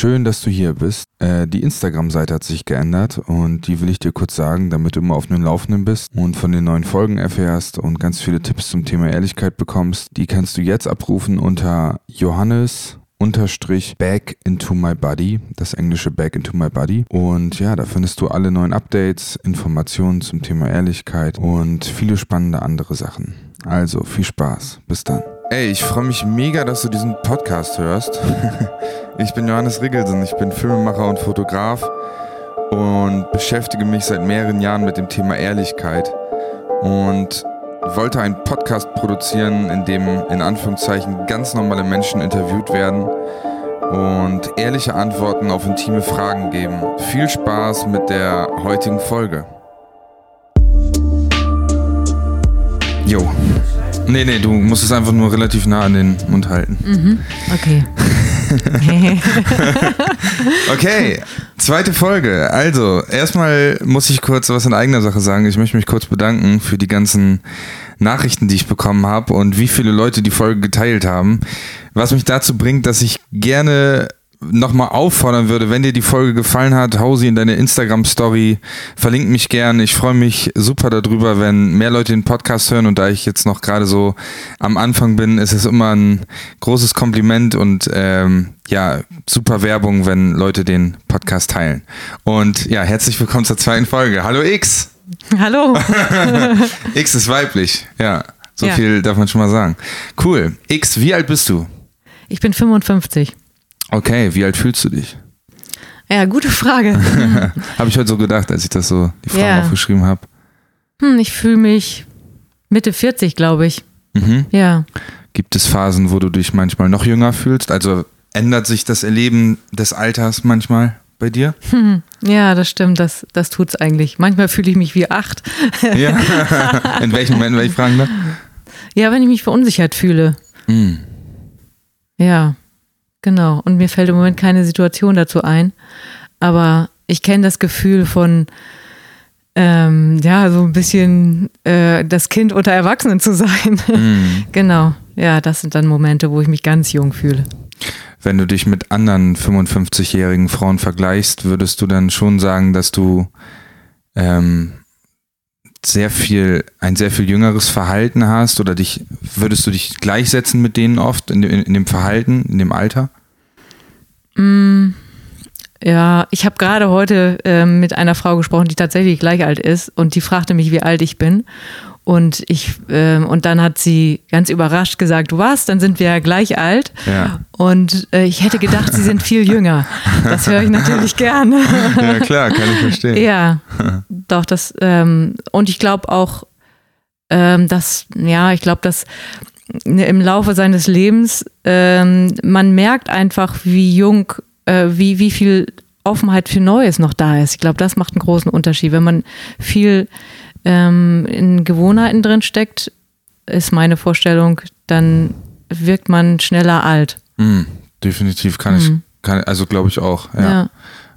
Schön, dass du hier bist. Die Instagram-Seite hat sich geändert und die will ich dir kurz sagen, damit du immer auf dem Laufenden bist und von den neuen Folgen erfährst und ganz viele Tipps zum Thema Ehrlichkeit bekommst. Die kannst du jetzt abrufen unter johannes-back-into-my-body, das englische Back-into-my-body. Und ja, da findest du alle neuen Updates, Informationen zum Thema Ehrlichkeit und viele spannende andere Sachen. Also viel Spaß. Bis dann. Ey, ich freue mich mega, dass du diesen Podcast hörst. Ich bin Johannes Riggelsen, ich bin Filmemacher und Fotograf und beschäftige mich seit mehreren Jahren mit dem Thema Ehrlichkeit und wollte einen Podcast produzieren, in dem in Anführungszeichen ganz normale Menschen interviewt werden und ehrliche Antworten auf intime Fragen geben. Viel Spaß mit der heutigen Folge. Jo. Nee, du musst es einfach nur relativ nah an den Mund halten. Mhm, okay. Okay, zweite Folge. Also, erstmal muss ich kurz was in eigener Sache sagen. Ich möchte mich kurz bedanken für die ganzen Nachrichten, die ich bekommen habe und wie viele Leute die Folge geteilt haben. Was mich dazu bringt, dass ich gerne nochmal auffordern würde, wenn dir die Folge gefallen hat, hau sie in deine Instagram-Story, verlink mich gern. Ich freue mich super darüber, wenn mehr Leute den Podcast hören, und da ich jetzt noch gerade so am Anfang bin, ist es immer ein großes Kompliment und super Werbung, wenn Leute den Podcast teilen. Und ja, herzlich willkommen zur zweiten Folge. Hallo X! Hallo! X ist weiblich, ja. So viel darf man schon mal sagen. Cool. X, wie alt bist du? Ich bin 55. Okay, wie alt fühlst du dich? Ja, gute Frage. Habe ich heute so gedacht, als ich das so die Fragen aufgeschrieben habe. Ich fühle mich Mitte 40, glaube ich. Mhm. Ja. Gibt es Phasen, wo du dich manchmal noch jünger fühlst? Also ändert sich das Erleben des Alters manchmal bei dir? Ja, das stimmt, das tut's eigentlich. Manchmal fühle ich mich wie 8. Ja. In welchen Momenten, wenn ich fragen darf? Ja, wenn ich mich verunsichert fühle. Mhm. Ja. Genau, und mir fällt im Moment keine Situation dazu ein, aber ich kenne das Gefühl von, so ein bisschen das Kind unter Erwachsenen zu sein. Mm. Genau, ja, das sind dann Momente, wo ich mich ganz jung fühle. Wenn du dich mit anderen 55-jährigen Frauen vergleichst, würdest du dann schon sagen, dass du ein sehr viel jüngeres Verhalten hast, oder würdest du dich gleichsetzen mit denen oft in dem Verhalten, in dem Alter? Ja, ich habe gerade heute mit einer Frau gesprochen, die tatsächlich gleich alt ist, und die fragte mich, wie alt ich bin, und dann hat sie ganz überrascht gesagt, was? Dann sind wir ja gleich alt. Ja. Und ich hätte gedacht, sie sind viel jünger. Das höre ich natürlich gerne. Ja klar, kann ich verstehen. Ja, doch das und ich glaube auch, dass im Laufe seines Lebens man merkt einfach, wie jung wie viel Offenheit für Neues noch da ist. Ich glaube, das macht einen großen Unterschied. Wenn man viel in Gewohnheiten drin steckt, ist meine Vorstellung, dann wirkt man schneller alt. Definitiv glaube ich auch. Ja.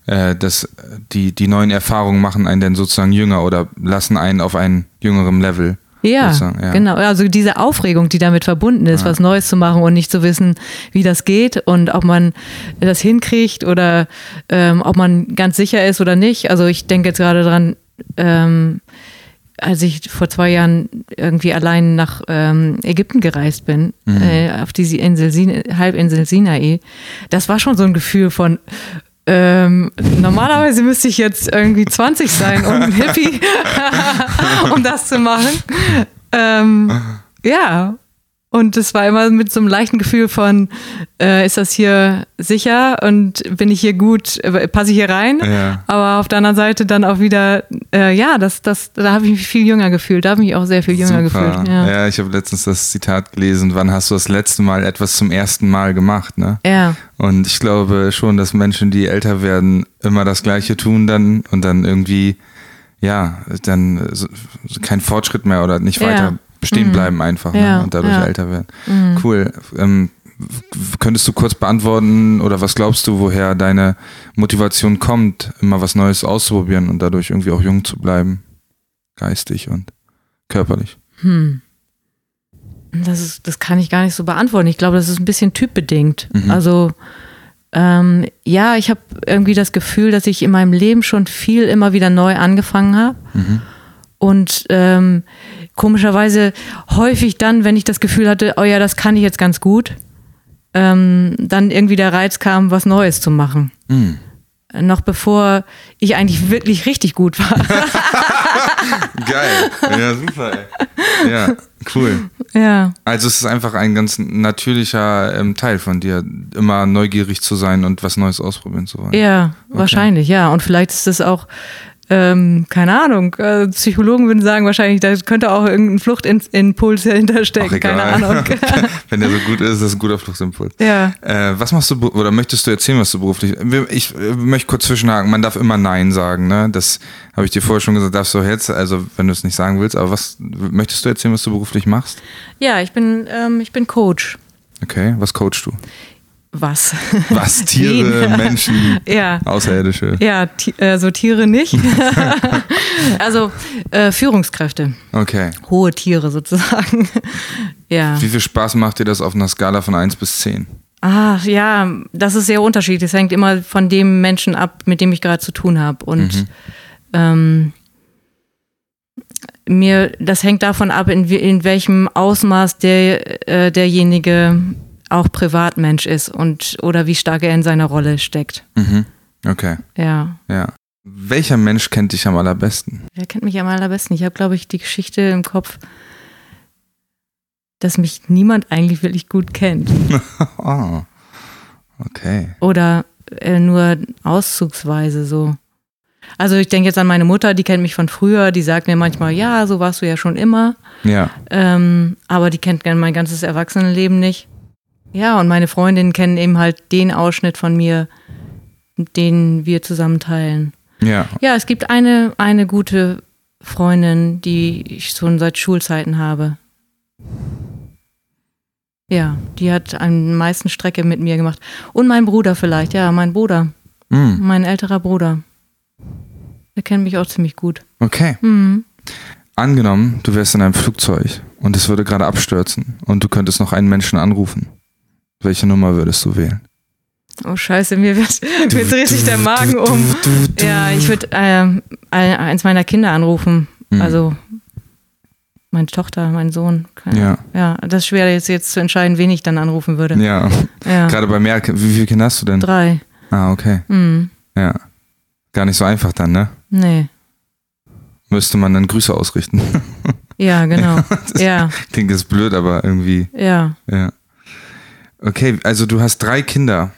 Ja. Dass die neuen Erfahrungen machen einen dann sozusagen jünger oder lassen einen auf einem jüngerem Level. Ja, ja, genau. Also diese Aufregung, die damit verbunden ist, was Neues zu machen und nicht zu wissen, wie das geht und ob man das hinkriegt oder ob man ganz sicher ist oder nicht. Also ich denke jetzt gerade dran, als ich vor 2 Jahren irgendwie allein nach Ägypten gereist bin, auf diese Halbinsel Sinai, das war schon so ein Gefühl von normalerweise müsste ich jetzt irgendwie 20 sein und ein Hippie, um das zu machen. Und es war immer mit so einem leichten Gefühl von, ist das hier sicher und bin ich hier gut, passe ich hier rein? Ja. Aber auf der anderen Seite dann auch wieder, da habe ich mich viel jünger gefühlt, da habe ich mich auch sehr viel jünger gefühlt. Ja, ich habe letztens das Zitat gelesen, wann hast du das letzte Mal etwas zum ersten Mal gemacht, ne? Ja. Und ich glaube schon, dass Menschen, die älter werden, immer das Gleiche tun dann und dann irgendwie, kein Fortschritt mehr oder nicht weiter bestehen bleiben einfach, ne? Und dadurch älter werden. Cool. Könntest du kurz beantworten, oder was glaubst du, woher deine Motivation kommt, immer was Neues auszuprobieren und dadurch irgendwie auch jung zu bleiben, geistig und körperlich? Das kann ich gar nicht so beantworten. Ich glaube, das ist ein bisschen typbedingt. Also ja, ich habe irgendwie das Gefühl, dass ich in meinem Leben schon viel immer wieder neu angefangen habe. Mhm. Und komischerweise häufig dann, wenn ich das Gefühl hatte, oh ja, das kann ich jetzt ganz gut, dann irgendwie der Reiz kam, was Neues zu machen. Mhm. Noch bevor ich eigentlich wirklich richtig gut war. Geil. Ja, super. Ey. Ja, cool. Ja. Also es ist einfach ein ganz natürlicher Teil von dir, immer neugierig zu sein und was Neues ausprobieren zu wollen. Ja, okay. Wahrscheinlich, ja. Und vielleicht ist das auch keine Ahnung, Psychologen würden sagen wahrscheinlich, da könnte auch irgendein Fluchtimpuls dahinter stecken, keine Ahnung. Wenn der so gut ist, ist das ein guter Fluchtimpuls. Ja. Was machst du, oder möchtest du erzählen, was du beruflich, ich möchte kurz zwischenhaken, man darf immer Nein sagen, ne? Das habe ich dir vorher schon gesagt, darfst du jetzt, also wenn du es nicht sagen willst, aber was, möchtest du erzählen, was du beruflich machst? Ja, ich bin Coach. Okay, was coachst du? Was? Tiere, Menschen, ja. Außerirdische? Ja, so Tiere nicht. Also Führungskräfte. Okay. Hohe Tiere sozusagen. Ja. Wie viel Spaß macht dir das auf einer Skala von 1 bis 10? Ach ja, das ist sehr unterschiedlich. Das hängt immer von dem Menschen ab, mit dem ich gerade zu tun habe. Und das hängt davon ab, in welchem Ausmaß derjenige auch Privatmensch ist und oder wie stark er in seiner Rolle steckt. Mhm. Okay. Ja. Welcher Mensch kennt dich am allerbesten? Wer kennt mich am allerbesten? Ich habe, glaube ich, die Geschichte im Kopf, dass mich niemand eigentlich wirklich gut kennt. Oh. Okay. Oder nur auszugsweise so. Also ich denke jetzt an meine Mutter, die kennt mich von früher, die sagt mir manchmal, ja, so warst du ja schon immer. Ja. Aber die kennt mein ganzes Erwachsenenleben nicht. Ja, und meine Freundinnen kennen eben halt den Ausschnitt von mir, den wir zusammen teilen. Ja. Ja, es gibt eine gute Freundin, die ich schon seit Schulzeiten habe. Ja, die hat am meisten Strecke mit mir gemacht. Und mein Bruder vielleicht, ja, mein Bruder. Mhm. Mein älterer Bruder. Der kennt mich auch ziemlich gut. Okay. Mhm. Angenommen, du wärst in einem Flugzeug und es würde gerade abstürzen und du könntest noch einen Menschen anrufen. Welche Nummer würdest du wählen? Oh Scheiße, mir dreht sich der Magen um. Ja, ich würde eins meiner Kinder anrufen. Mhm. Also meine Tochter, mein Sohn. Ja, das ist schwer jetzt zu entscheiden, wen ich dann anrufen würde. Ja. Gerade bei mehr, wie viele Kinder hast du denn? 3. Ah, okay. Mhm. Ja, gar nicht so einfach dann, ne? Nee. Müsste man dann Grüße ausrichten. Ja, genau. Ja. Klingt jetzt blöd, aber irgendwie. Ja. Okay, also du hast 3 Kinder.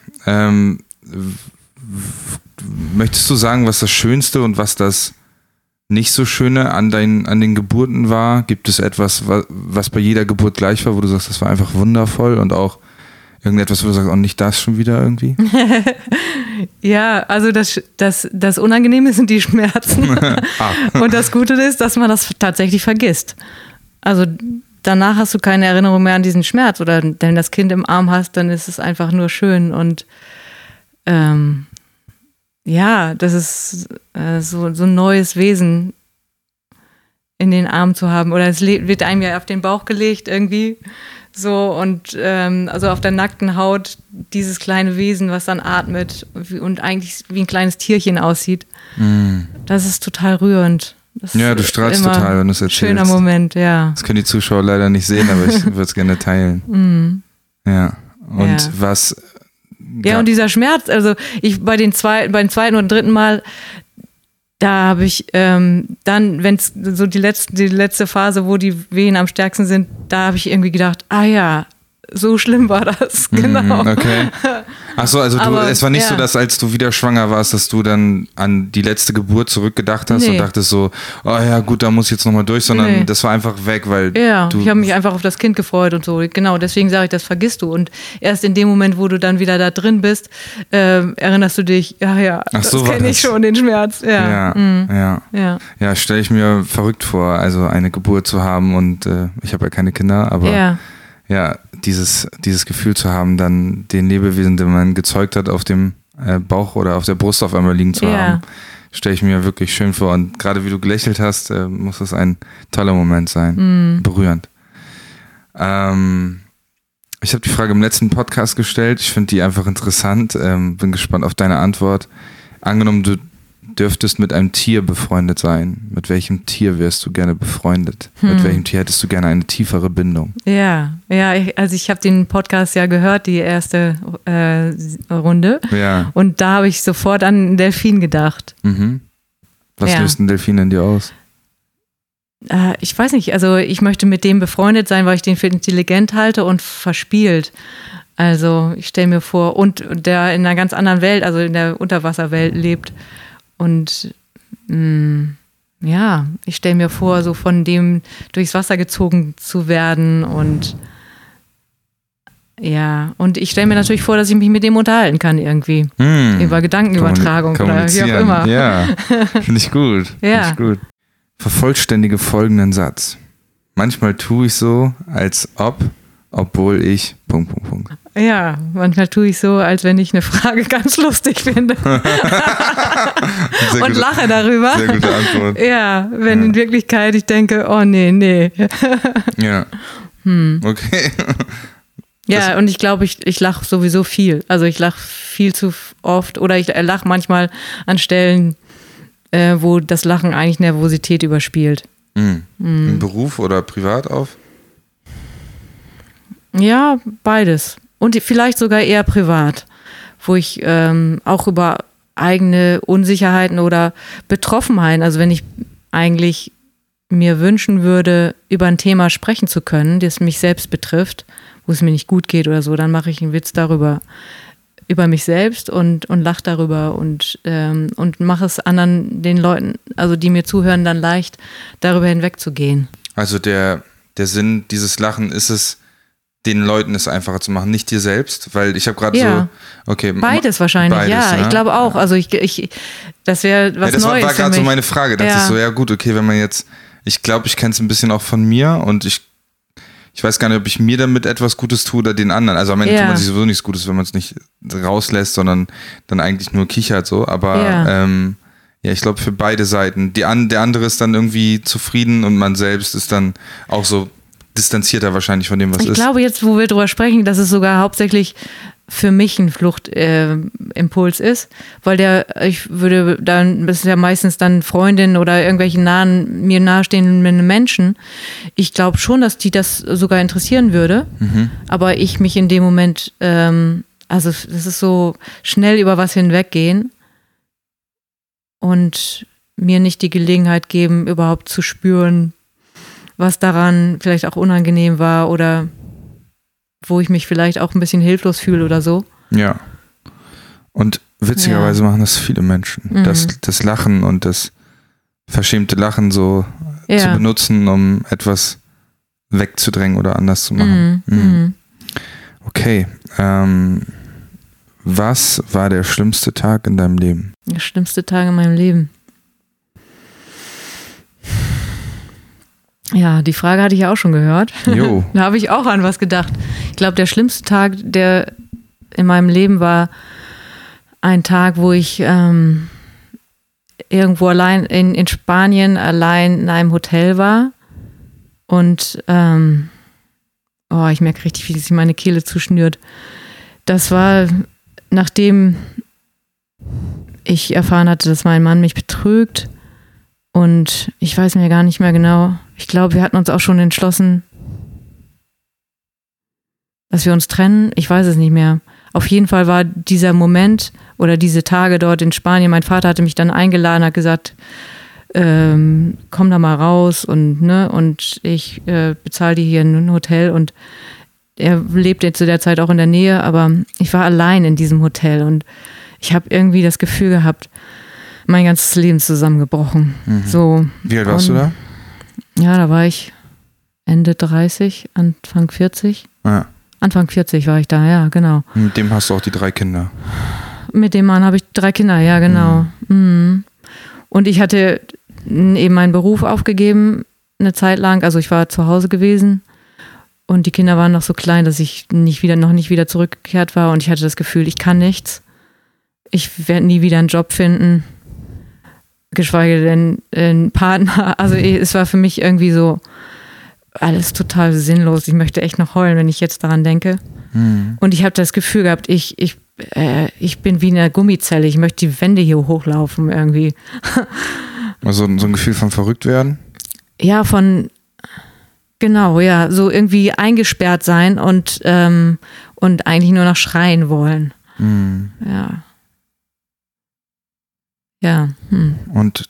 Möchtest du sagen, was das Schönste und was das nicht so Schöne an den Geburten war? Gibt es etwas, was bei jeder Geburt gleich war, wo du sagst, das war einfach wundervoll und auch irgendetwas, wo du sagst, oh, nicht das schon wieder irgendwie? Ja, also das Unangenehme sind die Schmerzen. Und das Gute ist, dass man das tatsächlich vergisst. Also danach hast du keine Erinnerung mehr an diesen Schmerz oder wenn das Kind im Arm hast, dann ist es einfach nur schön und ja, das ist so ein neues Wesen in den Arm zu haben oder es wird einem ja auf den Bauch gelegt irgendwie so und also auf der nackten Haut dieses kleine Wesen, was dann atmet und eigentlich wie ein kleines Tierchen aussieht. Mm. Das ist total rührend. Das ja, du strahlst total, wenn du es erzählst. Schöner Moment, ja. Das können die Zuschauer leider nicht sehen, aber ich würde es gerne teilen. Mm. Ja, und ja. Was... Ja, und dieser Schmerz, also beim zweiten und dritten Mal, da habe ich dann, wenn es so die letzte Phase, wo die Wehen am stärksten sind, da habe ich irgendwie gedacht, ah ja, so schlimm war das, genau. Mm, okay. Achso, also es war nicht so, dass als du wieder schwanger warst, dass du dann an die letzte Geburt zurückgedacht hast und dachtest so, oh ja gut, da muss ich jetzt nochmal durch, sondern das war einfach weg, weil ich habe mich einfach auf das Kind gefreut und so, genau, deswegen sage ich, das vergisst du und erst in dem Moment, wo du dann wieder da drin bist, erinnerst du dich, das kenne ich schon, den Schmerz. Ja, stelle ich mir verrückt vor, also eine Geburt zu haben und ich habe ja keine Kinder, aber ja, dieses Gefühl zu haben, dann den Lebewesen, den man gezeugt hat, auf dem Bauch oder auf der Brust auf einmal liegen zu haben, stelle ich mir wirklich schön vor. Und gerade wie du gelächelt hast, muss das ein toller Moment sein. Mm. Berührend. Ich habe die Frage im letzten Podcast gestellt. Ich finde die einfach interessant. Bin gespannt auf deine Antwort. Angenommen, du dürftest mit einem Tier befreundet sein. Mit welchem Tier wärst du gerne befreundet? Mit welchem Tier hättest du gerne eine tiefere Bindung? Ja, also ich habe den Podcast ja gehört, die erste Runde. Ja. Und da habe ich sofort an einen Delfin gedacht. Mhm. Was löst ein Delfin in dir aus? Ich weiß nicht, also ich möchte mit dem befreundet sein, weil ich den für intelligent halte und verspielt. Also ich stelle mir vor, und der in einer ganz anderen Welt, also in der Unterwasserwelt lebt. Und ich stelle mir vor, so von dem durchs Wasser gezogen zu werden. Und und ich stelle mir natürlich vor, dass ich mich mit dem unterhalten kann irgendwie. Über Gedankenübertragung oder wie auch immer. Ja, finde ich gut. Vervollständige folgenden Satz. Manchmal tue ich so, als ob, obwohl ich... .. Ja, manchmal tue ich so, als wenn ich eine Frage ganz lustig finde. Und lache darüber. Sehr gute Antwort. Ja, wenn in Wirklichkeit ich denke, oh nee. Ja. Okay. Ja, und ich glaube, ich lache sowieso viel. Also ich lache viel zu oft oder ich lache manchmal an Stellen, wo das Lachen eigentlich Nervosität überspielt. Im Beruf oder privat auf? Ja, beides. Und vielleicht sogar eher privat, wo ich auch über eigene Unsicherheiten oder Betroffenheiten, also wenn ich eigentlich mir wünschen würde, über ein Thema sprechen zu können, das mich selbst betrifft, wo es mir nicht gut geht oder so, dann mache ich einen Witz darüber. Über mich selbst und lache darüber und mache es anderen, den Leuten, also die mir zuhören, dann leicht, darüber hinwegzugehen. Also der Sinn dieses Lachen ist es, den Leuten es einfacher zu machen, nicht dir selbst, weil ich habe gerade beides wahrscheinlich, beides, ich glaube auch, also ich das wäre was Neues für mich. Das war gerade so meine Frage, dachte ich so, wenn man jetzt, ich glaube, ich kenne es ein bisschen auch von mir und ich weiß gar nicht, ob ich mir damit etwas Gutes tue oder den anderen. Also am Ende tut man sich sowieso nichts Gutes, wenn man es nicht rauslässt, sondern dann eigentlich nur kichert so. Aber ich glaube für beide Seiten. Der andere ist dann irgendwie zufrieden und man selbst ist dann auch so distanzierter wahrscheinlich von dem, was ist. Ich glaube jetzt, wo wir drüber sprechen, dass es sogar hauptsächlich für mich ein Fluchtimpuls ist, weil das ist ja meistens dann Freundinnen oder irgendwelche mir nahestehenden Menschen. Ich glaube schon, dass die das sogar interessieren würde, aber ich mich in dem Moment, also es ist so schnell über was hinweggehen und mir nicht die Gelegenheit geben, überhaupt zu spüren, was daran vielleicht auch unangenehm war oder wo ich mich vielleicht auch ein bisschen hilflos fühle oder so. Ja. Und witzigerweise machen das viele Menschen. Das Lachen und das verschämte Lachen so zu benutzen, um etwas wegzudrängen oder anders zu machen. Okay. Was war der schlimmste Tag in deinem Leben? Der schlimmste Tag in meinem Leben? Ja, die Frage hatte ich ja auch schon gehört. Jo. Da habe ich auch an was gedacht. Ich glaube, der schlimmste Tag, der in meinem Leben war, ein Tag, wo ich irgendwo allein in Spanien allein in einem Hotel war und ich merke richtig, wie sich meine Kehle zuschnürt. Das war, nachdem ich erfahren hatte, dass mein Mann mich betrügt und ich weiß mir gar nicht mehr genau. Ich glaube, wir hatten uns auch schon entschlossen, dass wir uns trennen. Ich weiß es nicht mehr. Auf jeden Fall war dieser Moment oder diese Tage dort in Spanien, mein Vater hatte mich dann eingeladen, hat gesagt, komm da mal raus und ich bezahle dir hier ein Hotel und er lebte zu der Zeit auch in der Nähe, aber ich war allein in diesem Hotel und ich habe irgendwie das Gefühl gehabt, mein ganzes Leben zusammengebrochen. So. Wie alt warst du da? Ja, da war ich Ende 30, Anfang 40. Ja. Anfang 40 war ich da, ja, genau. Mit dem hast du auch die 3 Kinder. Mit dem Mann habe ich 3 Kinder, ja, genau. Und ich hatte eben meinen Beruf aufgegeben, eine Zeit lang. Also ich war zu Hause gewesen und die Kinder waren noch so klein, dass ich noch nicht wieder zurückgekehrt war. Und ich hatte das Gefühl, ich kann nichts. Ich werde nie wieder einen Job finden. Geschweige denn ein Partner. Also es war für mich irgendwie so alles total sinnlos. Ich möchte echt noch heulen, wenn ich jetzt daran denke. Mhm. Und ich habe das Gefühl gehabt, ich bin wie eine Gummizelle. Ich möchte die Wände hier hochlaufen irgendwie. Also so ein Gefühl von verrückt werden? Ja, so irgendwie eingesperrt sein und eigentlich nur noch schreien wollen. Mhm. Ja. Ja. Hm. Und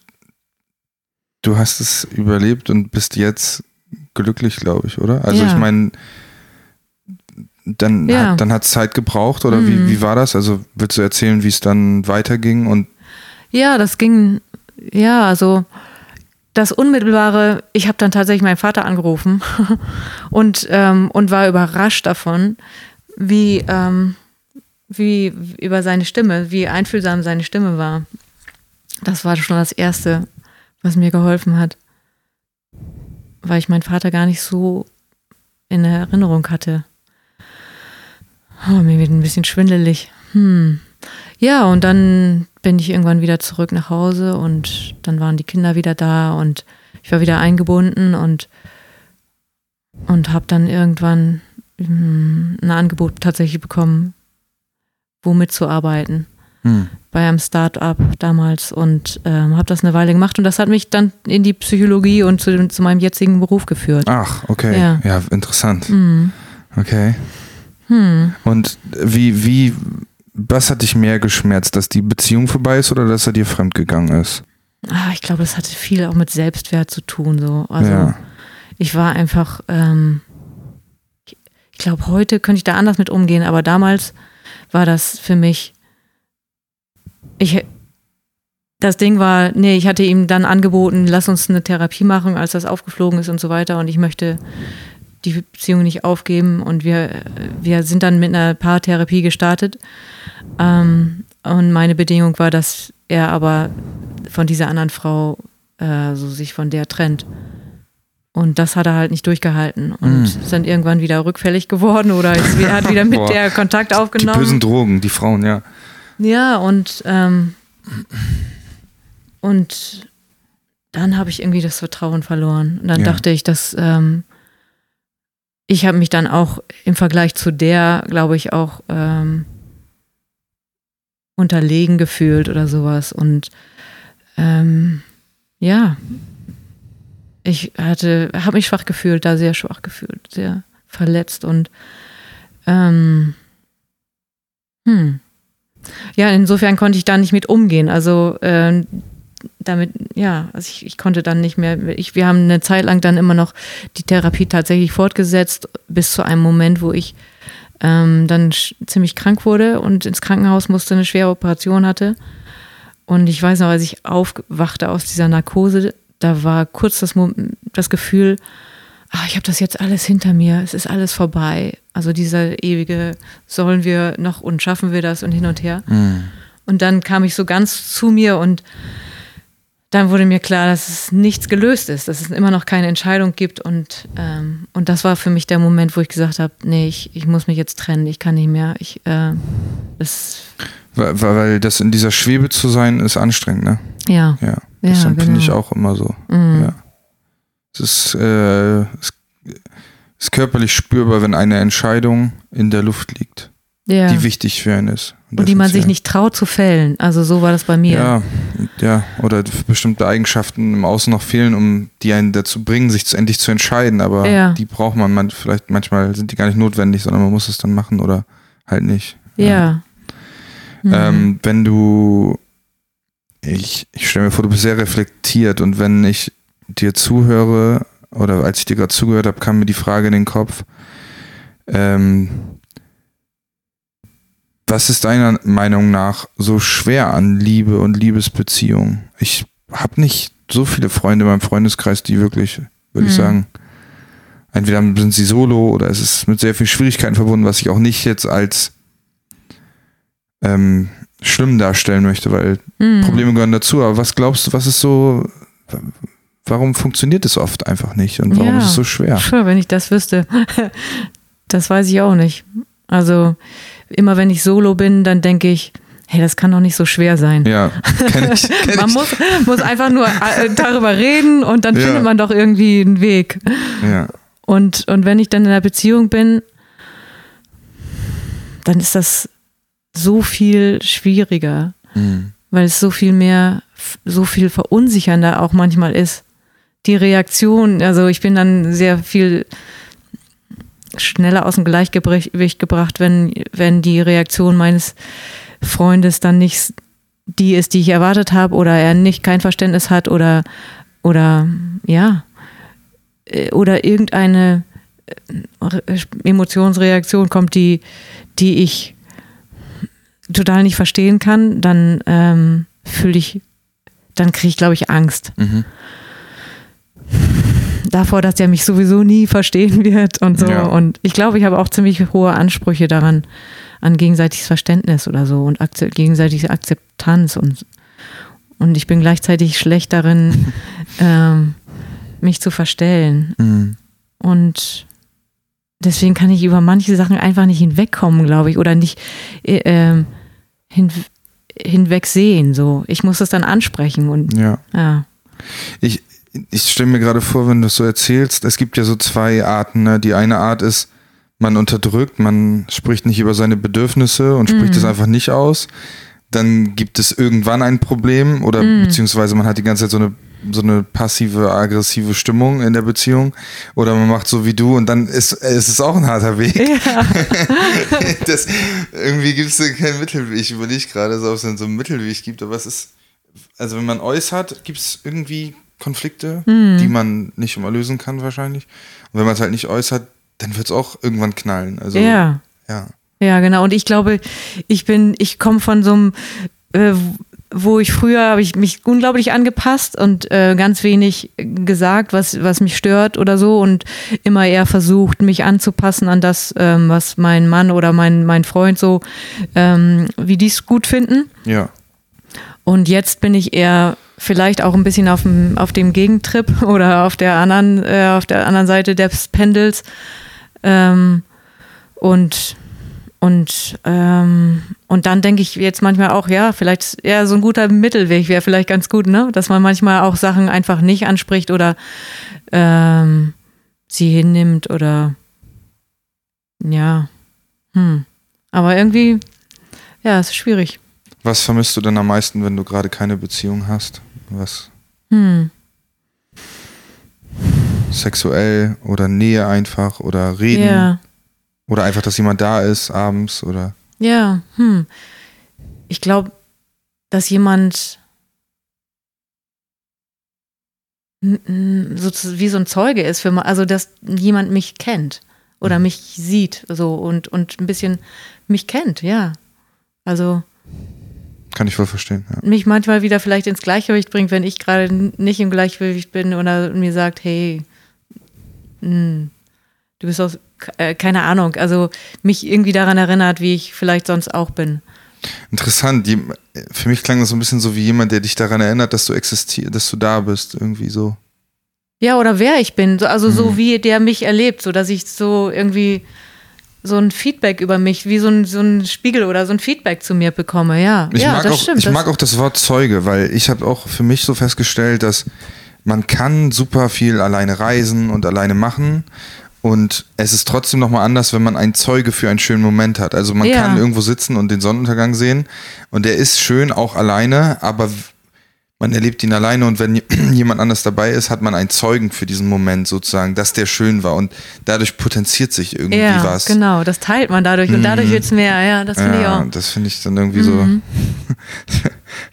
du hast es überlebt und bist jetzt glücklich, glaube ich, oder? Also ja. Ich meine, dann hat es Zeit gebraucht, oder wie war das? Also willst du erzählen, wie es dann weiterging? Und ja, das ging, ja, also das Unmittelbare, ich habe dann tatsächlich meinen Vater angerufen und war überrascht davon, wie über seine Stimme, wie einfühlsam seine Stimme war. Das war schon das Erste, was mir geholfen hat, weil ich meinen Vater gar nicht so in Erinnerung hatte. Oh, mir wird ein bisschen schwindelig. Ja, und dann bin ich irgendwann wieder zurück nach Hause und dann waren die Kinder wieder da und ich war wieder eingebunden und habe dann irgendwann ein Angebot tatsächlich bekommen, wo mitzuarbeiten. Bei einem Start-up damals und habe das eine Weile gemacht und das hat mich dann in die Psychologie und zu meinem jetzigen Beruf geführt. Ach, okay. Ja, interessant. Okay. Und was hat dich mehr geschmerzt, dass die Beziehung vorbei ist oder dass er dir fremdgegangen ist? Ach, ich glaube, das hatte viel auch mit Selbstwert zu tun. So. Also ich war einfach, ich glaube, heute könnte ich da anders mit umgehen, aber damals war das für mich, das Ding war, ich hatte ihm dann angeboten, lass uns eine Therapie machen, als das aufgeflogen ist und so weiter und ich möchte die Beziehung nicht aufgeben und wir sind dann mit einer Paartherapie gestartet und meine Bedingung war, dass er aber von dieser anderen Frau sich von der trennt und das hat er halt nicht durchgehalten und ist dann irgendwann wieder rückfällig geworden oder er hat wieder mit der Kontakt aufgenommen. Die bösen Drogen, die Frauen, ja. Ja, und dann habe ich irgendwie das Vertrauen verloren. Und dann dachte ich, dass ich habe mich dann auch im Vergleich zu der, glaube ich, auch unterlegen gefühlt oder sowas. Und ich habe mich schwach gefühlt, da sehr schwach gefühlt, sehr verletzt und ja, insofern konnte ich da nicht mit umgehen. Also ich konnte dann nicht mehr. Wir haben eine Zeit lang dann immer noch die Therapie tatsächlich fortgesetzt, bis zu einem Moment, wo ich dann ziemlich krank wurde und ins Krankenhaus musste, eine schwere Operation hatte. Und ich weiß noch, als ich aufwachte aus dieser Narkose, da war kurz das Gefühl, ich habe das jetzt alles hinter mir, es ist alles vorbei. Also dieser ewige, sollen wir noch und schaffen wir das und hin und her. Und dann kam ich so ganz zu mir und dann wurde mir klar, dass es nichts gelöst ist, dass es immer noch keine Entscheidung gibt. Und das war für mich der Moment, wo ich gesagt habe, ich muss mich jetzt trennen, ich kann nicht mehr. Weil das in dieser Schwebe zu sein, ist anstrengend, ne? Ja. Das empfinde ich auch immer so, ja. Es ist körperlich spürbar, wenn eine Entscheidung in der Luft liegt, die wichtig für einen ist. Und die man sich nicht traut zu fällen. Also so war das bei mir. Ja, oder bestimmte Eigenschaften im Außen noch fehlen, um die einen dazu bringen, sich endlich zu entscheiden. Aber die braucht man vielleicht, manchmal sind die gar nicht notwendig, sondern man muss es dann machen oder halt nicht. Ja. Wenn du, ich stelle mir vor, du bist sehr reflektiert und wenn ich dir zuhöre, oder als ich dir gerade zugehört habe, kam mir die Frage in den Kopf, was ist deiner Meinung nach so schwer an Liebe und Liebesbeziehungen? Ich habe nicht so viele Freunde in meinem Freundeskreis, die wirklich, würde ich sagen, entweder sind sie solo oder es ist mit sehr vielen Schwierigkeiten verbunden, was ich auch nicht jetzt als schlimm darstellen möchte, weil Probleme gehören dazu. Aber was glaubst du, was ist so... Warum funktioniert es oft einfach nicht und warum ist es so schwer? Wenn ich das wüsste, das weiß ich auch nicht. Also immer wenn ich solo bin, dann denke ich, hey, das kann doch nicht so schwer sein. Ja, kenn ich. Man muss einfach nur darüber reden und dann findet man doch irgendwie einen Weg. Ja. Und wenn ich dann in einer Beziehung bin, dann ist das so viel schwieriger, weil es so viel mehr, so viel verunsichernder auch manchmal ist. Die Reaktion, also ich bin dann sehr viel schneller aus dem Gleichgewicht gebracht, wenn die Reaktion meines Freundes dann nicht die ist, die ich erwartet habe, oder er nicht kein Verständnis hat oder ja, oder irgendeine Emotionsreaktion kommt, die ich total nicht verstehen kann, dann kriege ich, glaube ich, Angst. Mhm. Davor, dass der mich sowieso nie verstehen wird und so. Ja. Und ich glaube, ich habe auch ziemlich hohe Ansprüche daran, an gegenseitiges Verständnis oder so und gegenseitige Akzeptanz. Und ich bin gleichzeitig schlecht darin, mich zu verstellen. Mhm. Und deswegen kann ich über manche Sachen einfach nicht hinwegkommen, glaube ich, oder nicht hinwegsehen. So. Ich muss das dann ansprechen. Und, ja. Ich stelle mir gerade vor, wenn du es so erzählst, es gibt ja so zwei Arten. Ne? Die eine Art ist, man unterdrückt, man spricht nicht über seine Bedürfnisse und spricht es einfach nicht aus. Dann gibt es irgendwann ein Problem oder beziehungsweise man hat die ganze Zeit so eine passive, aggressive Stimmung in der Beziehung, oder man macht so wie du und dann ist es auch ein harter Weg. Ja. Das, irgendwie gibt es da keinen Mittelweg. Ich überlege gerade, ob es denn so einen Mittelweg gibt, aber es ist, also wenn man äußert, gibt es irgendwie Konflikte, die man nicht immer lösen kann wahrscheinlich. Und wenn man es halt nicht äußert, dann wird es auch irgendwann knallen. Also, ja. Ja, genau. Und ich glaube, ich komme von so einem, wo ich früher, habe ich mich unglaublich angepasst und ganz wenig gesagt, was mich stört oder so, und immer eher versucht, mich anzupassen an das, was mein Mann oder mein Freund so, wie die es gut finden. Ja. Und jetzt bin ich eher vielleicht auch ein bisschen auf dem Gegentrip oder auf der anderen Seite des Pendels, und dann denke ich jetzt manchmal auch, ja, vielleicht eher so ein guter Mittelweg wäre vielleicht ganz gut, ne? Dass man manchmal auch Sachen einfach nicht anspricht oder sie hinnimmt oder ja. Aber irgendwie, ja, es ist schwierig. Was vermisst du denn am meisten, wenn du gerade keine Beziehung hast? Was? Sexuell oder Nähe einfach oder Reden? Yeah. Oder einfach, dass jemand da ist abends oder? Ja, Ich glaube, dass jemand wie so ein Zeuge ist für mich, also dass jemand mich kennt oder mich sieht so und ein bisschen mich kennt, ja. Also kann ich wohl verstehen. Ja. Mich manchmal wieder vielleicht ins Gleichgewicht bringt, wenn ich gerade nicht im Gleichgewicht bin oder mir sagt, hey, du bist aus, keine Ahnung, also mich irgendwie daran erinnert, wie ich vielleicht sonst auch bin. Interessant. Für mich klang das so ein bisschen so wie jemand, der dich daran erinnert, dass du existierst, dass du da bist, irgendwie so. Ja, oder wer ich bin, also so wie der mich erlebt, so dass ich so irgendwie so ein Feedback über mich, wie so ein Spiegel oder so ein Feedback zu mir bekomme, ja. Ich mag auch das Wort Zeuge, weil ich habe auch für mich so festgestellt, dass man kann super viel alleine reisen und alleine machen und es ist trotzdem nochmal anders, wenn man einen Zeuge für einen schönen Moment hat. Also man kann irgendwo sitzen und den Sonnenuntergang sehen und der ist schön, auch alleine, aber man erlebt ihn alleine und wenn jemand anders dabei ist, hat man einen Zeugen für diesen Moment sozusagen, dass der schön war und dadurch potenziert sich irgendwie was. Ja, genau, das teilt man dadurch und dadurch wird es mehr, ja, das finde ich auch. Das finde ich dann irgendwie so,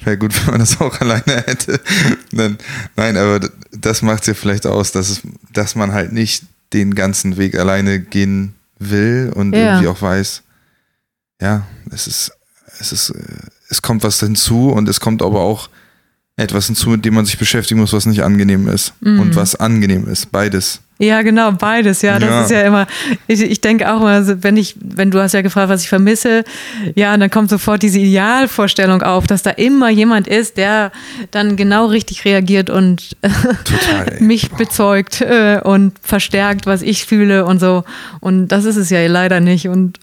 wäre gut, wenn man das auch alleine hätte. Nein, aber das macht es ja vielleicht aus, dass man halt nicht den ganzen Weg alleine gehen will und irgendwie auch weiß, ja, es kommt was hinzu und es kommt aber auch etwas hinzu, mit dem man sich beschäftigen muss, was nicht angenehm ist und was angenehm ist. Beides. Ja, genau, beides. Ja, das ist ja immer, ich denke auch mal, wenn du hast ja gefragt, was ich vermisse, ja, und dann kommt sofort diese Idealvorstellung auf, dass da immer jemand ist, der dann genau richtig reagiert und total, mich bezeugt und verstärkt, was ich fühle und so. Und das ist es ja leider nicht und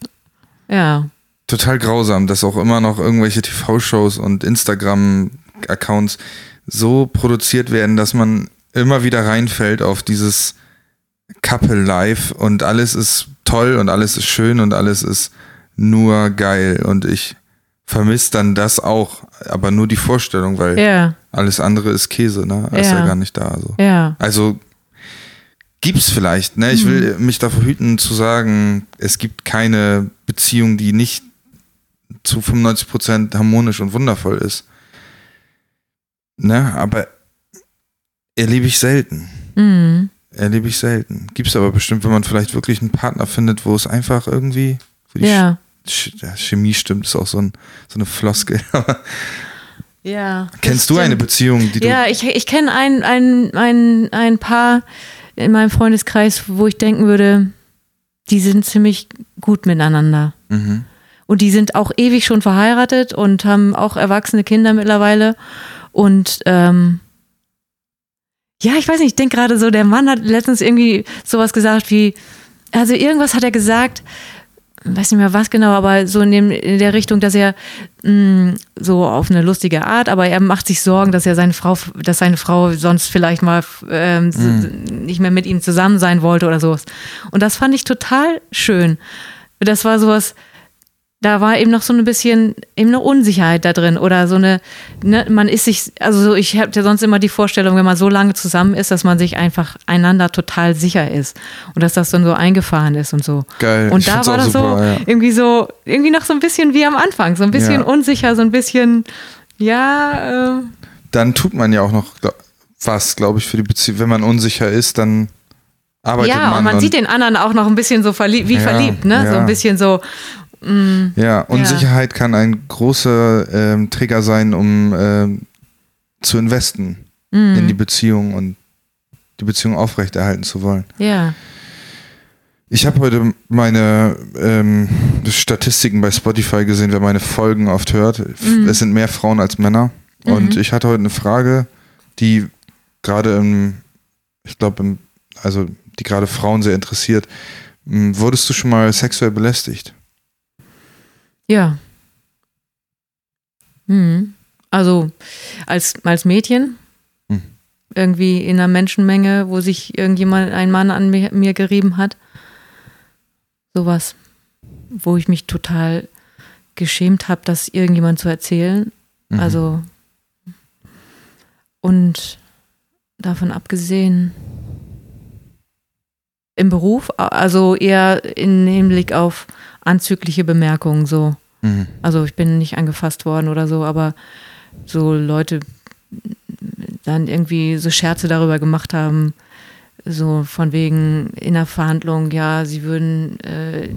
ja. Total grausam, dass auch immer noch irgendwelche TV-Shows und Instagram-Accounts so produziert werden, dass man immer wieder reinfällt auf dieses Couple Life und alles ist toll und alles ist schön und alles ist nur geil und ich vermisse dann das auch, aber nur die Vorstellung, weil alles andere ist Käse, ne? Ist ja gar nicht da. So. Yeah. Also gibt's vielleicht, ne? Ich will mich davor hüten zu sagen, es gibt keine Beziehung, die nicht zu 95% harmonisch und wundervoll ist. Ne? Aber erlebe ich selten. Mhm. Erlebe ich selten. Gibt's aber bestimmt, wenn man vielleicht wirklich einen Partner findet, wo es einfach irgendwie, wo die Chemie stimmt, ist auch so eine Floskel. Ja. Kennst du eine Beziehung, die du... Ja, ich kenne ein Paar in meinem Freundeskreis, wo ich denken würde, die sind ziemlich gut miteinander. Mhm. Und die sind auch ewig schon verheiratet und haben auch erwachsene Kinder mittlerweile. Und ja, ich weiß nicht, ich denke gerade so, der Mann hat letztens irgendwie sowas gesagt wie, also irgendwas hat er gesagt, weiß nicht mehr was genau, aber so in der Richtung, dass er so auf eine lustige Art, aber er macht sich Sorgen, dass seine Frau sonst vielleicht mal nicht mehr mit ihm zusammen sein wollte oder sowas. Und das fand ich total schön. Das war sowas, da war eben noch so ein bisschen eben eine Unsicherheit da drin oder so eine, ne, man ist sich, also ich habe ja sonst immer die Vorstellung, wenn man so lange zusammen ist, dass man sich einfach einander total sicher ist und dass das dann so eingefahren ist und so. Geil. Und da war das super, irgendwie noch so ein bisschen wie am Anfang, so ein bisschen unsicher, so ein bisschen, Dann tut man ja auch noch was, glaube ich, für die Beziehung, wenn man unsicher ist, dann... Ja, und man sieht den anderen auch noch ein bisschen so verliebt, ne? Ja. So ein bisschen so... Unsicherheit kann ein großer Trigger sein, um zu investen in die Beziehung und die Beziehung aufrechterhalten zu wollen. Ja. Ich habe heute meine Statistiken bei Spotify gesehen, wer meine Folgen oft hört. Es sind mehr Frauen als Männer. Mhm. Und ich hatte heute eine Frage, die gerade die gerade Frauen sehr interessiert. Wurdest du schon mal sexuell belästigt? Ja. Also als Mädchen, irgendwie in einer Menschenmenge, wo sich ein Mann an mir gerieben hat. Sowas, wo ich mich total geschämt habe, das irgendjemand zu erzählen. Also, und davon abgesehen, im Beruf, also eher im Hinblick auf anzügliche Bemerkungen so. Also ich bin nicht angefasst worden oder so, aber so Leute dann irgendwie so Scherze darüber gemacht haben, so von wegen in der Verhandlung, ja, sie würden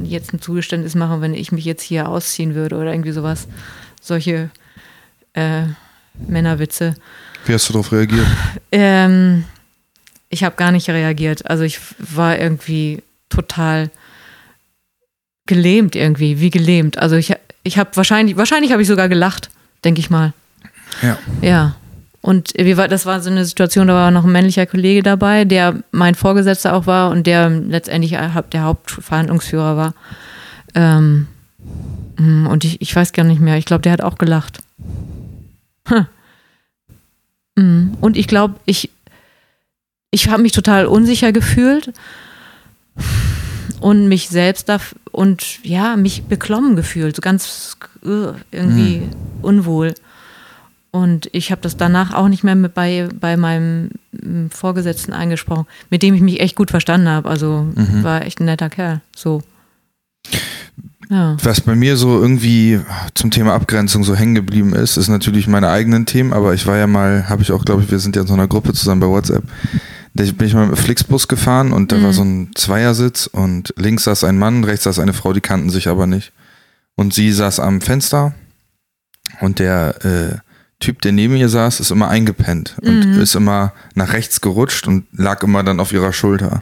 jetzt ein Zugeständnis machen, wenn ich mich jetzt hier ausziehen würde oder irgendwie sowas. Solche Männerwitze. Wie hast du darauf reagiert? Ich habe gar nicht reagiert. Also ich war irgendwie total... gelähmt. Also ich habe wahrscheinlich habe ich sogar gelacht, denke ich mal. Ja. Ja. Und das war so eine Situation, da war noch ein männlicher Kollege dabei, der mein Vorgesetzter auch war und der letztendlich der Hauptverhandlungsführer war. Und ich weiß gar nicht mehr. Ich glaube, der hat auch gelacht. Und ich glaube, ich habe mich total unsicher gefühlt. Und mich selbst mich beklommen gefühlt, so ganz irgendwie unwohl. Und ich habe das danach auch nicht mehr bei meinem Vorgesetzten angesprochen, mit dem ich mich echt gut verstanden habe. Also war echt ein netter Kerl. So. Ja. Was bei mir so irgendwie zum Thema Abgrenzung so hängen geblieben ist natürlich meine eigenen Themen, aber ich war ja mal, habe ich auch, glaube ich, wir sind ja in so einer Gruppe zusammen bei WhatsApp. Da bin ich mal mit dem Flixbus gefahren und da war so ein Zweiersitz und links saß ein Mann, rechts saß eine Frau, die kannten sich aber nicht. Und sie saß am Fenster und der Typ, der neben ihr saß, ist immer eingepennt und ist immer nach rechts gerutscht und lag immer dann auf ihrer Schulter.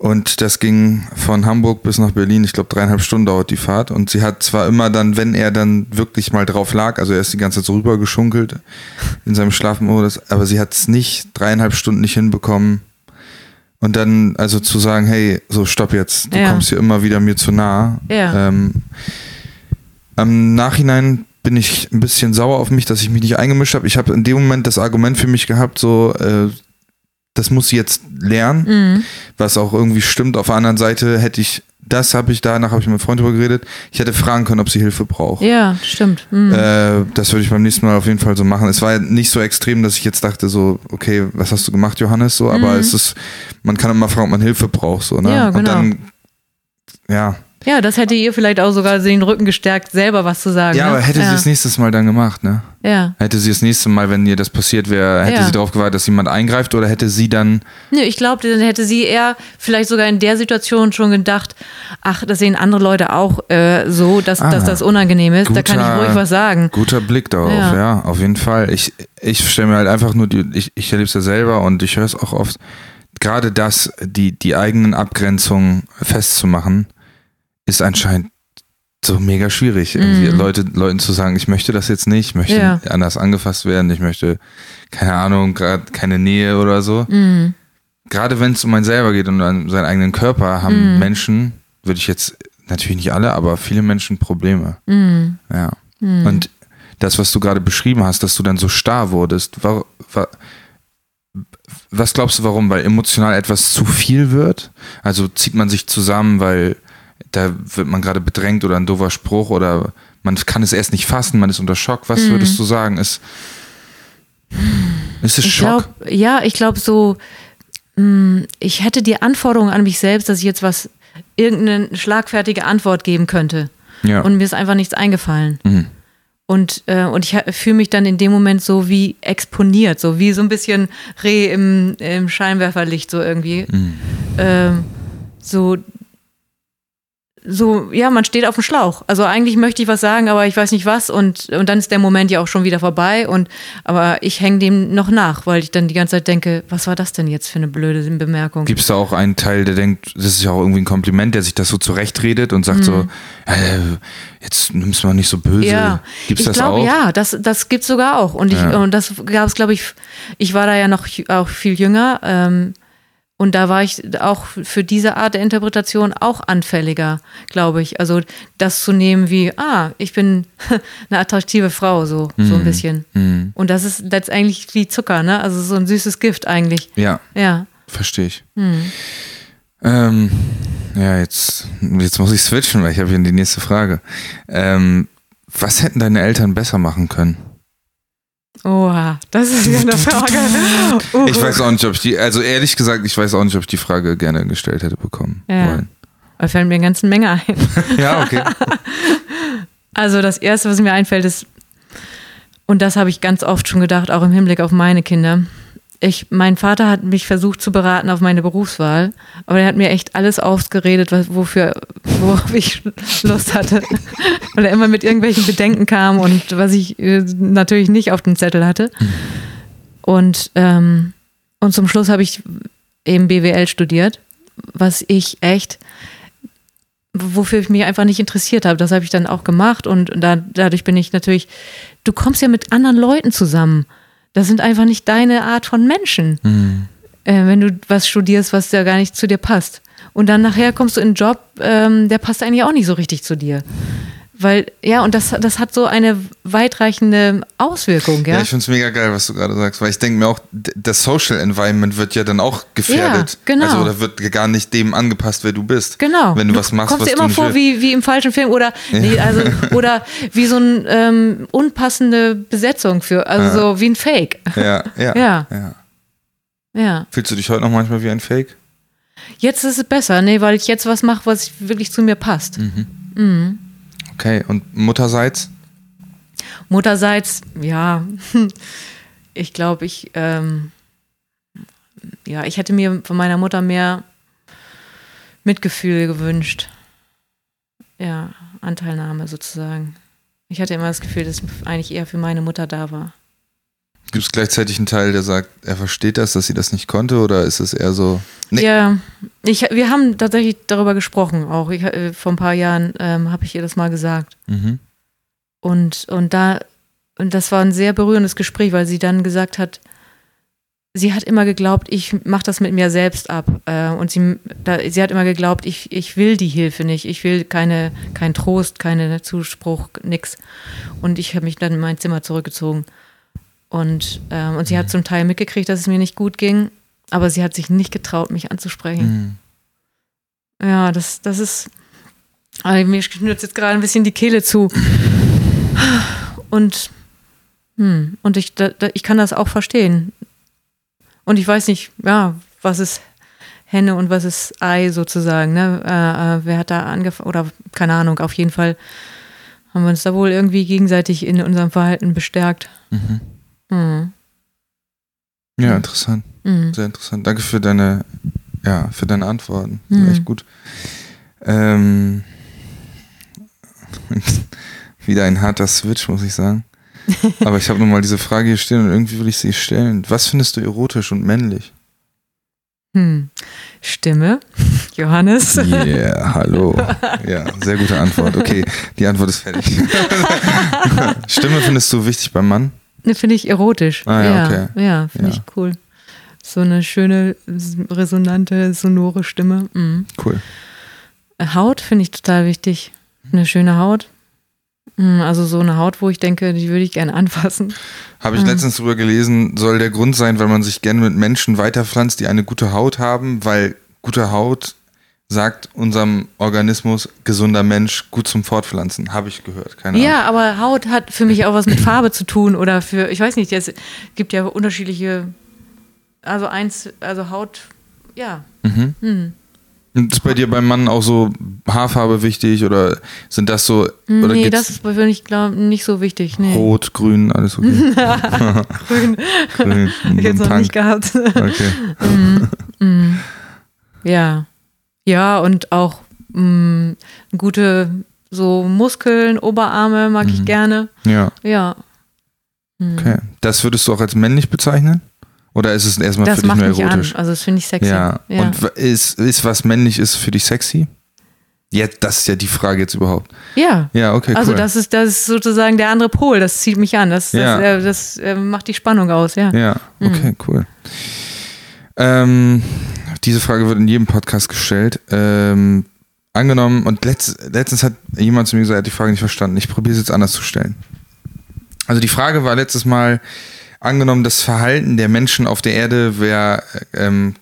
Und das ging von Hamburg bis nach Berlin, ich glaube 3,5 Stunden dauert die Fahrt. Und sie hat zwar immer dann, wenn er dann wirklich mal drauf lag, also er ist die ganze Zeit so rüber geschunkelt in seinem Schlafmodus, aber sie hat es nicht 3,5 Stunden nicht hinbekommen. Und dann also zu sagen, hey, so stopp jetzt, du kommst hier immer wieder mir zu nah. Ja. Am Nachhinein bin ich ein bisschen sauer auf mich, dass ich mich nicht eingemischt habe. Ich habe in dem Moment das Argument für mich gehabt, so das muss sie jetzt lernen, was auch irgendwie stimmt. Auf der anderen Seite hätte ich, danach habe ich mit meinem Freund drüber geredet, ich hätte fragen können, ob sie Hilfe braucht. Ja, stimmt. Das würde ich beim nächsten Mal auf jeden Fall so machen. Es war nicht so extrem, dass ich jetzt dachte so, okay, was hast du gemacht, Johannes? So, aber es ist, man kann immer fragen, ob man Hilfe braucht. So, ne? Ja, genau. Und dann, ja. Ja, das hätte ihr vielleicht auch sogar den Rücken gestärkt, selber was zu sagen. Ja, ne? Aber hätte sie das nächstes Mal dann gemacht, ne? Ja. Hätte sie das nächste Mal, wenn ihr das passiert wäre, hätte sie darauf gewartet, dass jemand eingreift, oder hätte sie dann... Nee, ich glaube, dann hätte sie eher vielleicht sogar in der Situation schon gedacht, ach, das sehen andere Leute auch so, dass das unangenehm ist, da kann ich ruhig was sagen. Guter Blick darauf, ja auf jeden Fall. Ich stelle mir halt einfach nur, ich erlebe es ja selber und ich höre es auch oft, gerade das, die eigenen Abgrenzungen festzumachen, ist anscheinend so mega schwierig, irgendwie Leuten zu sagen, ich möchte das jetzt nicht, ich möchte anders angefasst werden, ich möchte, keine Ahnung, gerade keine Nähe oder so. Mm. Gerade wenn es um einen selber geht und um seinen eigenen Körper, haben Menschen, würde ich jetzt, natürlich nicht alle, aber viele Menschen Probleme. Mm. Ja. Mm. Und das, was du gerade beschrieben hast, dass du dann so starr wurdest, was glaubst du, warum? Weil emotional etwas zu viel wird? Also zieht man sich zusammen, weil da wird man gerade bedrängt oder ein doofer Spruch oder man kann es erst nicht fassen, man ist unter Schock. Was würdest du sagen? Ist es Schock? Ich glaube so, ich hätte die Anforderung an mich selbst, dass ich jetzt irgendeine schlagfertige Antwort geben könnte. Ja. Und mir ist einfach nichts eingefallen. Mhm. Und ich fühle mich dann in dem Moment so wie exponiert, so wie so ein bisschen Reh im Scheinwerferlicht so irgendwie. Mhm. Man steht auf dem Schlauch. Also eigentlich möchte ich was sagen, aber ich weiß nicht was und dann ist der Moment ja auch schon wieder vorbei aber ich hänge dem noch nach, weil ich dann die ganze Zeit denke, was war das denn jetzt für eine blöde Bemerkung? Gibt es da auch einen Teil, der denkt, das ist ja auch irgendwie ein Kompliment, der sich das so zurechtredet und sagt jetzt nimm's mal nicht so böse. Ja. Gibt's das auch? Ja, das gibt's sogar auch und das gab's, glaube ich, war da ja noch auch viel jünger, und da war ich auch für diese Art der Interpretation auch anfälliger, glaube ich. Also das zu nehmen wie, ich bin eine attraktive Frau, so ein bisschen. Mm. Und das ist letztendlich wie Zucker, ne? Also so ein süßes Gift eigentlich. Ja. Verstehe ich. Jetzt muss ich switchen, weil ich habe hier die nächste Frage. Was hätten deine Eltern besser machen können? Oha, das ist ja eine Frage. Ich weiß auch nicht, ich weiß auch nicht, ob ich die Frage gerne gestellt hätte bekommen. Ja. Da fällt mir eine ganze Menge ein. Ja, okay. Also das Erste, was mir einfällt, ist, und das habe ich ganz oft schon gedacht, auch im Hinblick auf meine Kinder. Mein Vater hat mich versucht zu beraten auf meine Berufswahl, aber er hat mir echt alles ausgeredet, worauf ich Lust hatte, weil er immer mit irgendwelchen Bedenken kam und was ich natürlich nicht auf dem Zettel hatte. Und zum Schluss habe ich eben BWL studiert, wofür ich mich einfach nicht interessiert habe. Das habe ich dann auch gemacht und dadurch bin ich natürlich, du kommst ja mit anderen Leuten zusammen. Das sind einfach nicht deine Art von Menschen, wenn du was studierst, was ja gar nicht zu dir passt. Und dann nachher kommst du in einen Job, der passt eigentlich auch nicht so richtig zu dir. Weil, und das hat so eine weitreichende Auswirkung. Ja, ich finde es mega geil, was du gerade sagst, weil ich denke mir auch, das Social Environment wird ja dann auch gefährdet. Ja, genau. Also da wird gar nicht dem angepasst, wer du bist. Genau. Wenn du was machst, was du nicht willst. Du kommst dir immer vor wie im falschen Film oder wie so eine unpassende Besetzung so wie ein Fake. Ja. Fühlst du dich heute noch manchmal wie ein Fake? Jetzt ist es besser, weil ich jetzt was mache, was wirklich zu mir passt. Mhm. Okay, und mutterseits? Mutterseits, ich glaube, ich hätte mir von meiner Mutter mehr Mitgefühl gewünscht. Ja, Anteilnahme sozusagen. Ich hatte immer das Gefühl, dass eigentlich eher für meine Mutter da war. Gibt es gleichzeitig einen Teil, der sagt, er versteht das, dass sie das nicht konnte, oder ist es eher so? Nee. Ja, wir haben tatsächlich darüber gesprochen auch. Vor ein paar Jahren habe ich ihr das mal gesagt. Mhm. Und das war ein sehr berührendes Gespräch, weil sie dann gesagt hat, sie hat immer geglaubt, ich mache das mit mir selbst ab. Und sie hat immer geglaubt, ich will die Hilfe nicht, ich will keinen Trost, keinen Zuspruch, nix. Und ich habe mich dann in mein Zimmer zurückgezogen. Und sie hat zum Teil mitgekriegt, dass es mir nicht gut ging Aber sie hat sich nicht getraut, mich anzusprechen. Mhm. Ja, das ist... Also mir schnürt jetzt gerade ein bisschen die Kehle zu. Und ich kann das auch verstehen. Und ich weiß nicht, ja, was ist Henne und was ist Ei sozusagen. Ne? Wer hat da angefangen? Oder keine Ahnung, auf jeden Fall haben wir uns da wohl irgendwie gegenseitig in unserem Verhalten bestärkt. Mhm. Mhm. Ja, interessant. Mhm. Sehr interessant. Danke für deine Antworten. Mhm. War echt gut. Wieder ein harter Switch, muss ich sagen. Aber ich habe nochmal diese Frage hier stehen und irgendwie will ich sie stellen. Was findest du erotisch und männlich? Stimme, Johannes. Ja, yeah, hallo. Ja, sehr gute Antwort. Okay, die Antwort ist fertig. Stimme findest du wichtig beim Mann? Ne, finde ich erotisch. Ah, ja, okay. Ja, finde ich cool. So eine schöne, resonante, sonore Stimme. Mhm. Cool. Haut finde ich total wichtig. Eine schöne Haut. Also so eine Haut, wo ich denke, die würde ich gerne anfassen. Habe ich letztens drüber gelesen, soll der Grund sein, weil man sich gerne mit Menschen weiterpflanzt, die eine gute Haut haben, weil gute Haut sagt unserem Organismus, gesunder Mensch, gut zum Fortpflanzen. Habe ich gehört, keine Ahnung. Ja, aber Haut hat für mich auch was mit Farbe zu tun oder für, ich weiß nicht, es gibt ja unterschiedliche, also Haut, ja. Mhm. Mhm. Ist bei dir beim Mann auch so Haarfarbe wichtig oder sind das so? Oder nee, das ist für mich nicht so wichtig. Nee. Rot, grün, alles okay. grün. Ich hätte es noch nicht gehabt. Okay. Ja. Ja, und auch gute so Muskeln, Oberarme mag ich gerne. Ja. Ja. Okay. Das würdest du auch als männlich bezeichnen? Oder ist es erstmal für dich nur erotisch? Also das finde ich sexy. Ja. Ja. Und ist was männlich ist für dich sexy? Ja, das ist ja die Frage jetzt überhaupt. Ja. Ja, okay, cool. Also das ist sozusagen der andere Pol, das zieht mich an. Das macht die Spannung aus, ja. Ja, okay, cool. Diese Frage wird in jedem Podcast gestellt. Angenommen, und letztens hat jemand zu mir gesagt, er hat die Frage nicht verstanden. Ich probiere es jetzt anders zu stellen. Also die Frage war letztes Mal, angenommen, das Verhalten der Menschen auf der Erde wäre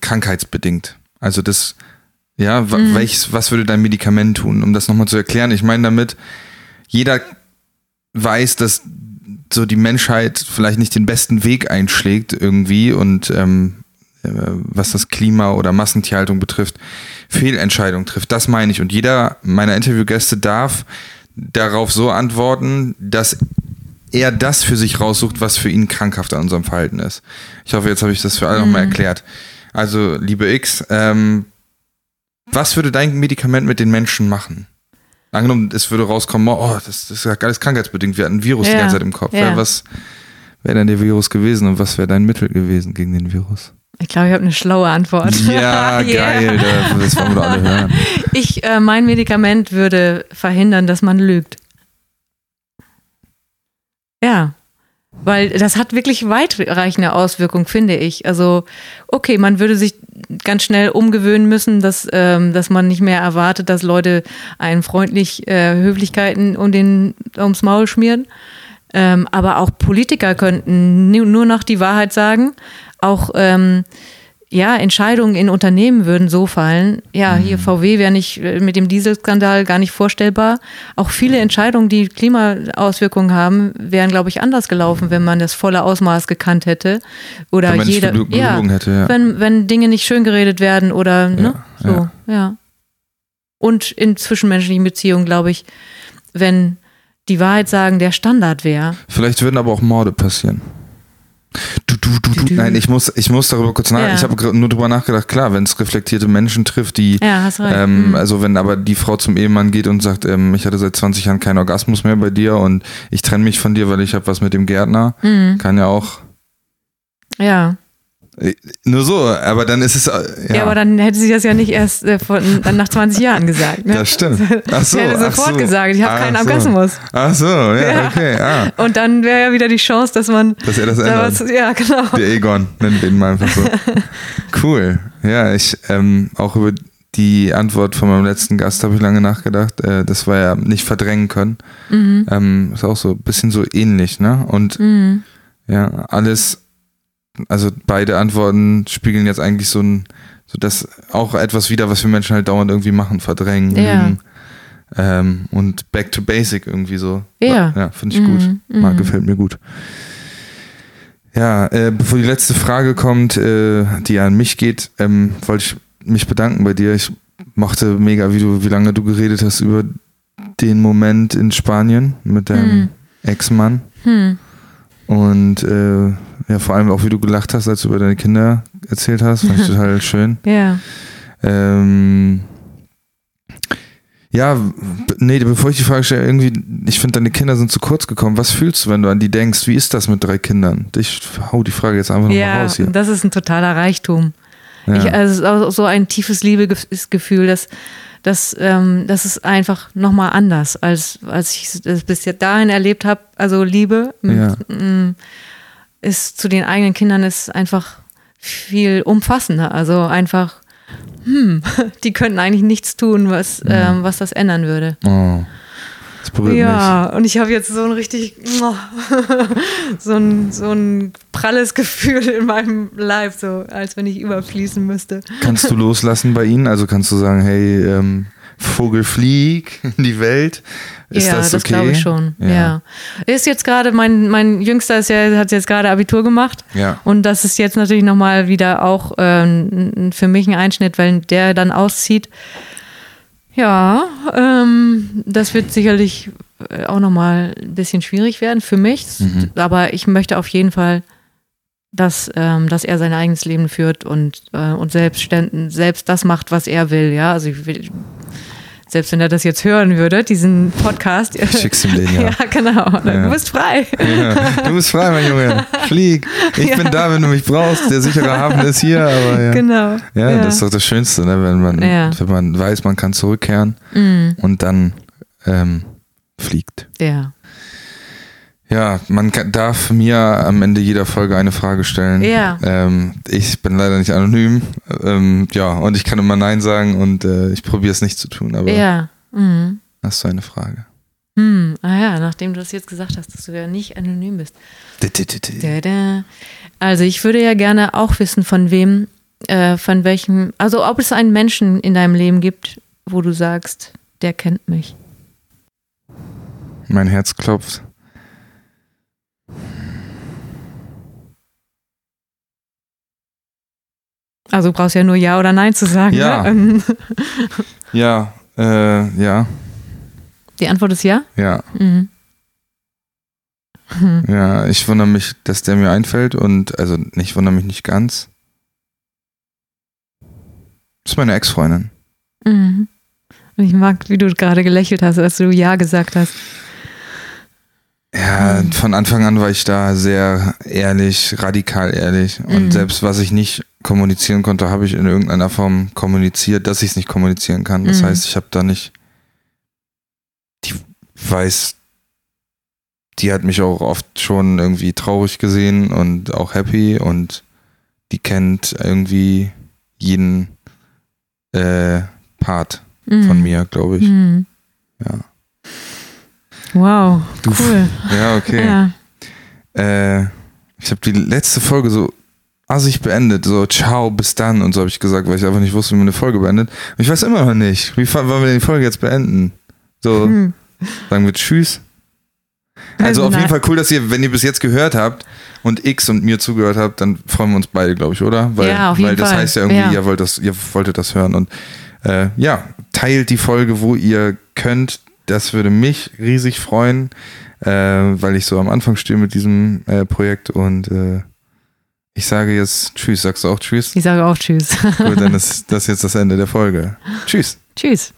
krankheitsbedingt. Also das, ja, was würde dein Medikament tun? Um das nochmal zu erklären, ich meine damit, jeder weiß, dass so die Menschheit vielleicht nicht den besten Weg einschlägt irgendwie und was das Klima oder Massentierhaltung betrifft, Fehlentscheidungen trifft. Das meine ich. Und jeder meiner Interviewgäste darf darauf so antworten, dass er das für sich raussucht, was für ihn krankhaft an unserem Verhalten ist. Ich hoffe, jetzt habe ich das für alle nochmal erklärt. Also, liebe X, was würde dein Medikament mit den Menschen machen? Angenommen, es würde rauskommen, das ist ja alles krankheitsbedingt, wir hatten ein Virus die ganze Zeit im Kopf. Ja. Was wäre denn der Virus gewesen und was wäre dein Mittel gewesen gegen den Virus? Ich glaube, ich habe eine schlaue Antwort. Ja, geil, das wollen wir alle hören. Mein Medikament würde verhindern, dass man lügt. Ja, weil das hat wirklich weitreichende Auswirkungen, finde ich. Also, okay, man würde sich ganz schnell umgewöhnen müssen, dass man nicht mehr erwartet, dass Leute einen freundlich Höflichkeiten ums Maul schmieren. Aber auch Politiker könnten nur noch die Wahrheit sagen. Auch Entscheidungen in Unternehmen würden so fallen. Ja, hier VW wäre nicht mit dem Dieselskandal gar nicht vorstellbar. Auch viele Entscheidungen, die Klimaauswirkungen haben, wären, glaube ich, anders gelaufen, wenn man das volle Ausmaß gekannt hätte. Oder wenn man jeder nicht gelogen hätte, ja. Wenn Dinge nicht schön geredet werden oder Und in zwischenmenschlichen Beziehungen, glaube ich, wenn die Wahrheit sagen, der Standard wäre. Vielleicht würden aber auch Morde passieren. Nein, ich muss darüber kurz nachdenken. Ich habe nur darüber nachgedacht, klar, wenn es reflektierte Menschen trifft, die hast recht. Also wenn aber die Frau zum Ehemann geht und sagt, ich hatte seit 20 Jahren keinen Orgasmus mehr bei dir und ich trenne mich von dir, weil ich habe was mit dem Gärtner, kann ja auch. Ja. Nur so, aber dann ist es... Ja, aber dann hätte sie das ja nicht erst dann nach 20 Jahren gesagt. Ne? Das stimmt. Ach so, hätte sofort gesagt, ich habe keinen Orgasmus. Ach so, ja, okay. Ah. Und dann wäre ja wieder die Chance, dass man... Dass er das ändert. Ja, genau. Der Egon, nennt ihn mal einfach so. Cool. Ja, ich auch über die Antwort von meinem letzten Gast habe ich lange nachgedacht. Das war ja nicht verdrängen können. Ist auch so ein bisschen so ähnlich, ne? Und ja, alles... also beide Antworten spiegeln jetzt eigentlich so das auch etwas wider, was wir Menschen halt dauernd irgendwie machen, verdrängen. Ja. Und back to basic irgendwie so. Ja. Ja, finde ich gut. Gefällt mir gut. Ja, bevor die letzte Frage kommt, die an mich geht, wollte ich mich bedanken bei dir. Ich mochte mega, wie lange du geredet hast über den Moment in Spanien mit deinem Ex-Mann. Und ja, vor allem auch, wie du gelacht hast, als du über deine Kinder erzählt hast. Fand ich total schön. Ja. Ja, nee, bevor ich die Frage stelle, irgendwie, ich finde, deine Kinder sind zu kurz gekommen. Was fühlst du, wenn du an die denkst? Wie ist das mit 3 Kindern? Ich hau die Frage jetzt einfach nochmal raus hier. Ja, das ist ein totaler Reichtum. Ja. Also es ist auch so ein tiefes Liebegefühl, das ist einfach nochmal anders, als ich es bis dahin erlebt habe. Also Liebe ist zu den eigenen Kindern ist einfach viel umfassender. Also einfach die könnten eigentlich nichts tun, was das ändern würde. Oh, das berührt mich. Ja, und ich habe jetzt so ein richtig so ein pralles Gefühl in meinem Leib, so als wenn ich überfließen müsste. Kannst du loslassen bei ihnen? Also kannst du sagen, hey, Vogel flieg in die Welt? Ist das okay? Ja, das glaube ich schon. Ja. Ist jetzt gerade, mein Jüngster hat jetzt gerade Abitur gemacht. Ja. Und das ist jetzt natürlich nochmal wieder auch für mich ein Einschnitt, weil der dann auszieht. Ja, das wird sicherlich auch nochmal ein bisschen schwierig werden für mich. Aber ich möchte auf jeden Fall, dass er sein eigenes Leben führt und selbst das macht, was er will. Ja, also selbst wenn er das jetzt hören würde, diesen Podcast. Ich schick's ihm den, ja. Ja, genau. Ja. Du bist frei. Ja. Du bist frei, mein Junge. Flieg. Ich bin da, wenn du mich brauchst. Der sichere Hafen ist hier. Aber ja. Genau. Ja, ja, das ist doch das Schönste, ne? Wenn man weiß, man kann zurückkehren und dann fliegt. Ja. Ja, man darf mir am Ende jeder Folge eine Frage stellen. Ja. Ich bin leider nicht anonym. Und ich kann immer Nein sagen und ich probiere es nicht zu tun. Aber hast du eine Frage? Nachdem du das jetzt gesagt hast, dass du ja nicht anonym bist. Also ich würde ja gerne auch wissen, von welchem, ob es einen Menschen in deinem Leben gibt, wo du sagst, der kennt mich. Mein Herz klopft. Also du brauchst ja nur Ja oder Nein zu sagen. Ja. Ne? Ja. Ja. Die Antwort ist Ja? Ja. Mhm. Ja, ich wundere mich, dass der mir einfällt und also ich wundere mich nicht ganz. Das ist meine Ex-Freundin. Mhm. Und ich mag, wie du gerade gelächelt hast, als du Ja gesagt hast. Ja, von Anfang an war ich da sehr ehrlich, radikal ehrlich. Und selbst was ich nicht kommunizieren konnte, habe ich in irgendeiner Form kommuniziert, dass ich es nicht kommunizieren kann. Das heißt, ich habe da nicht, die hat mich auch oft schon irgendwie traurig gesehen und auch happy und die kennt irgendwie jeden Part von mir, glaube ich. Ja. Wow, cool. Ja, okay. Ja. Ich habe die letzte Folge so assig beendet, so ciao, bis dann und so habe ich gesagt, weil ich einfach nicht wusste, wie man eine Folge beendet. Und ich weiß immer noch nicht, wie wollen wir die Folge jetzt beenden? So, sagen wir Tschüss. Also auf jeden Fall cool, dass ihr, wenn ihr bis jetzt gehört habt und X und mir zugehört habt, dann freuen wir uns beide, glaube ich, oder? Weil auf jeden Fall. Das heißt ja irgendwie, ihr wolltet das hören und teilt die Folge, wo ihr könnt. Das würde mich riesig freuen, weil ich so am Anfang stehe mit diesem Projekt und ich sage jetzt Tschüss. Sagst du auch Tschüss? Ich sage auch Tschüss. Gut, dann ist das jetzt das Ende der Folge. Tschüss. Tschüss.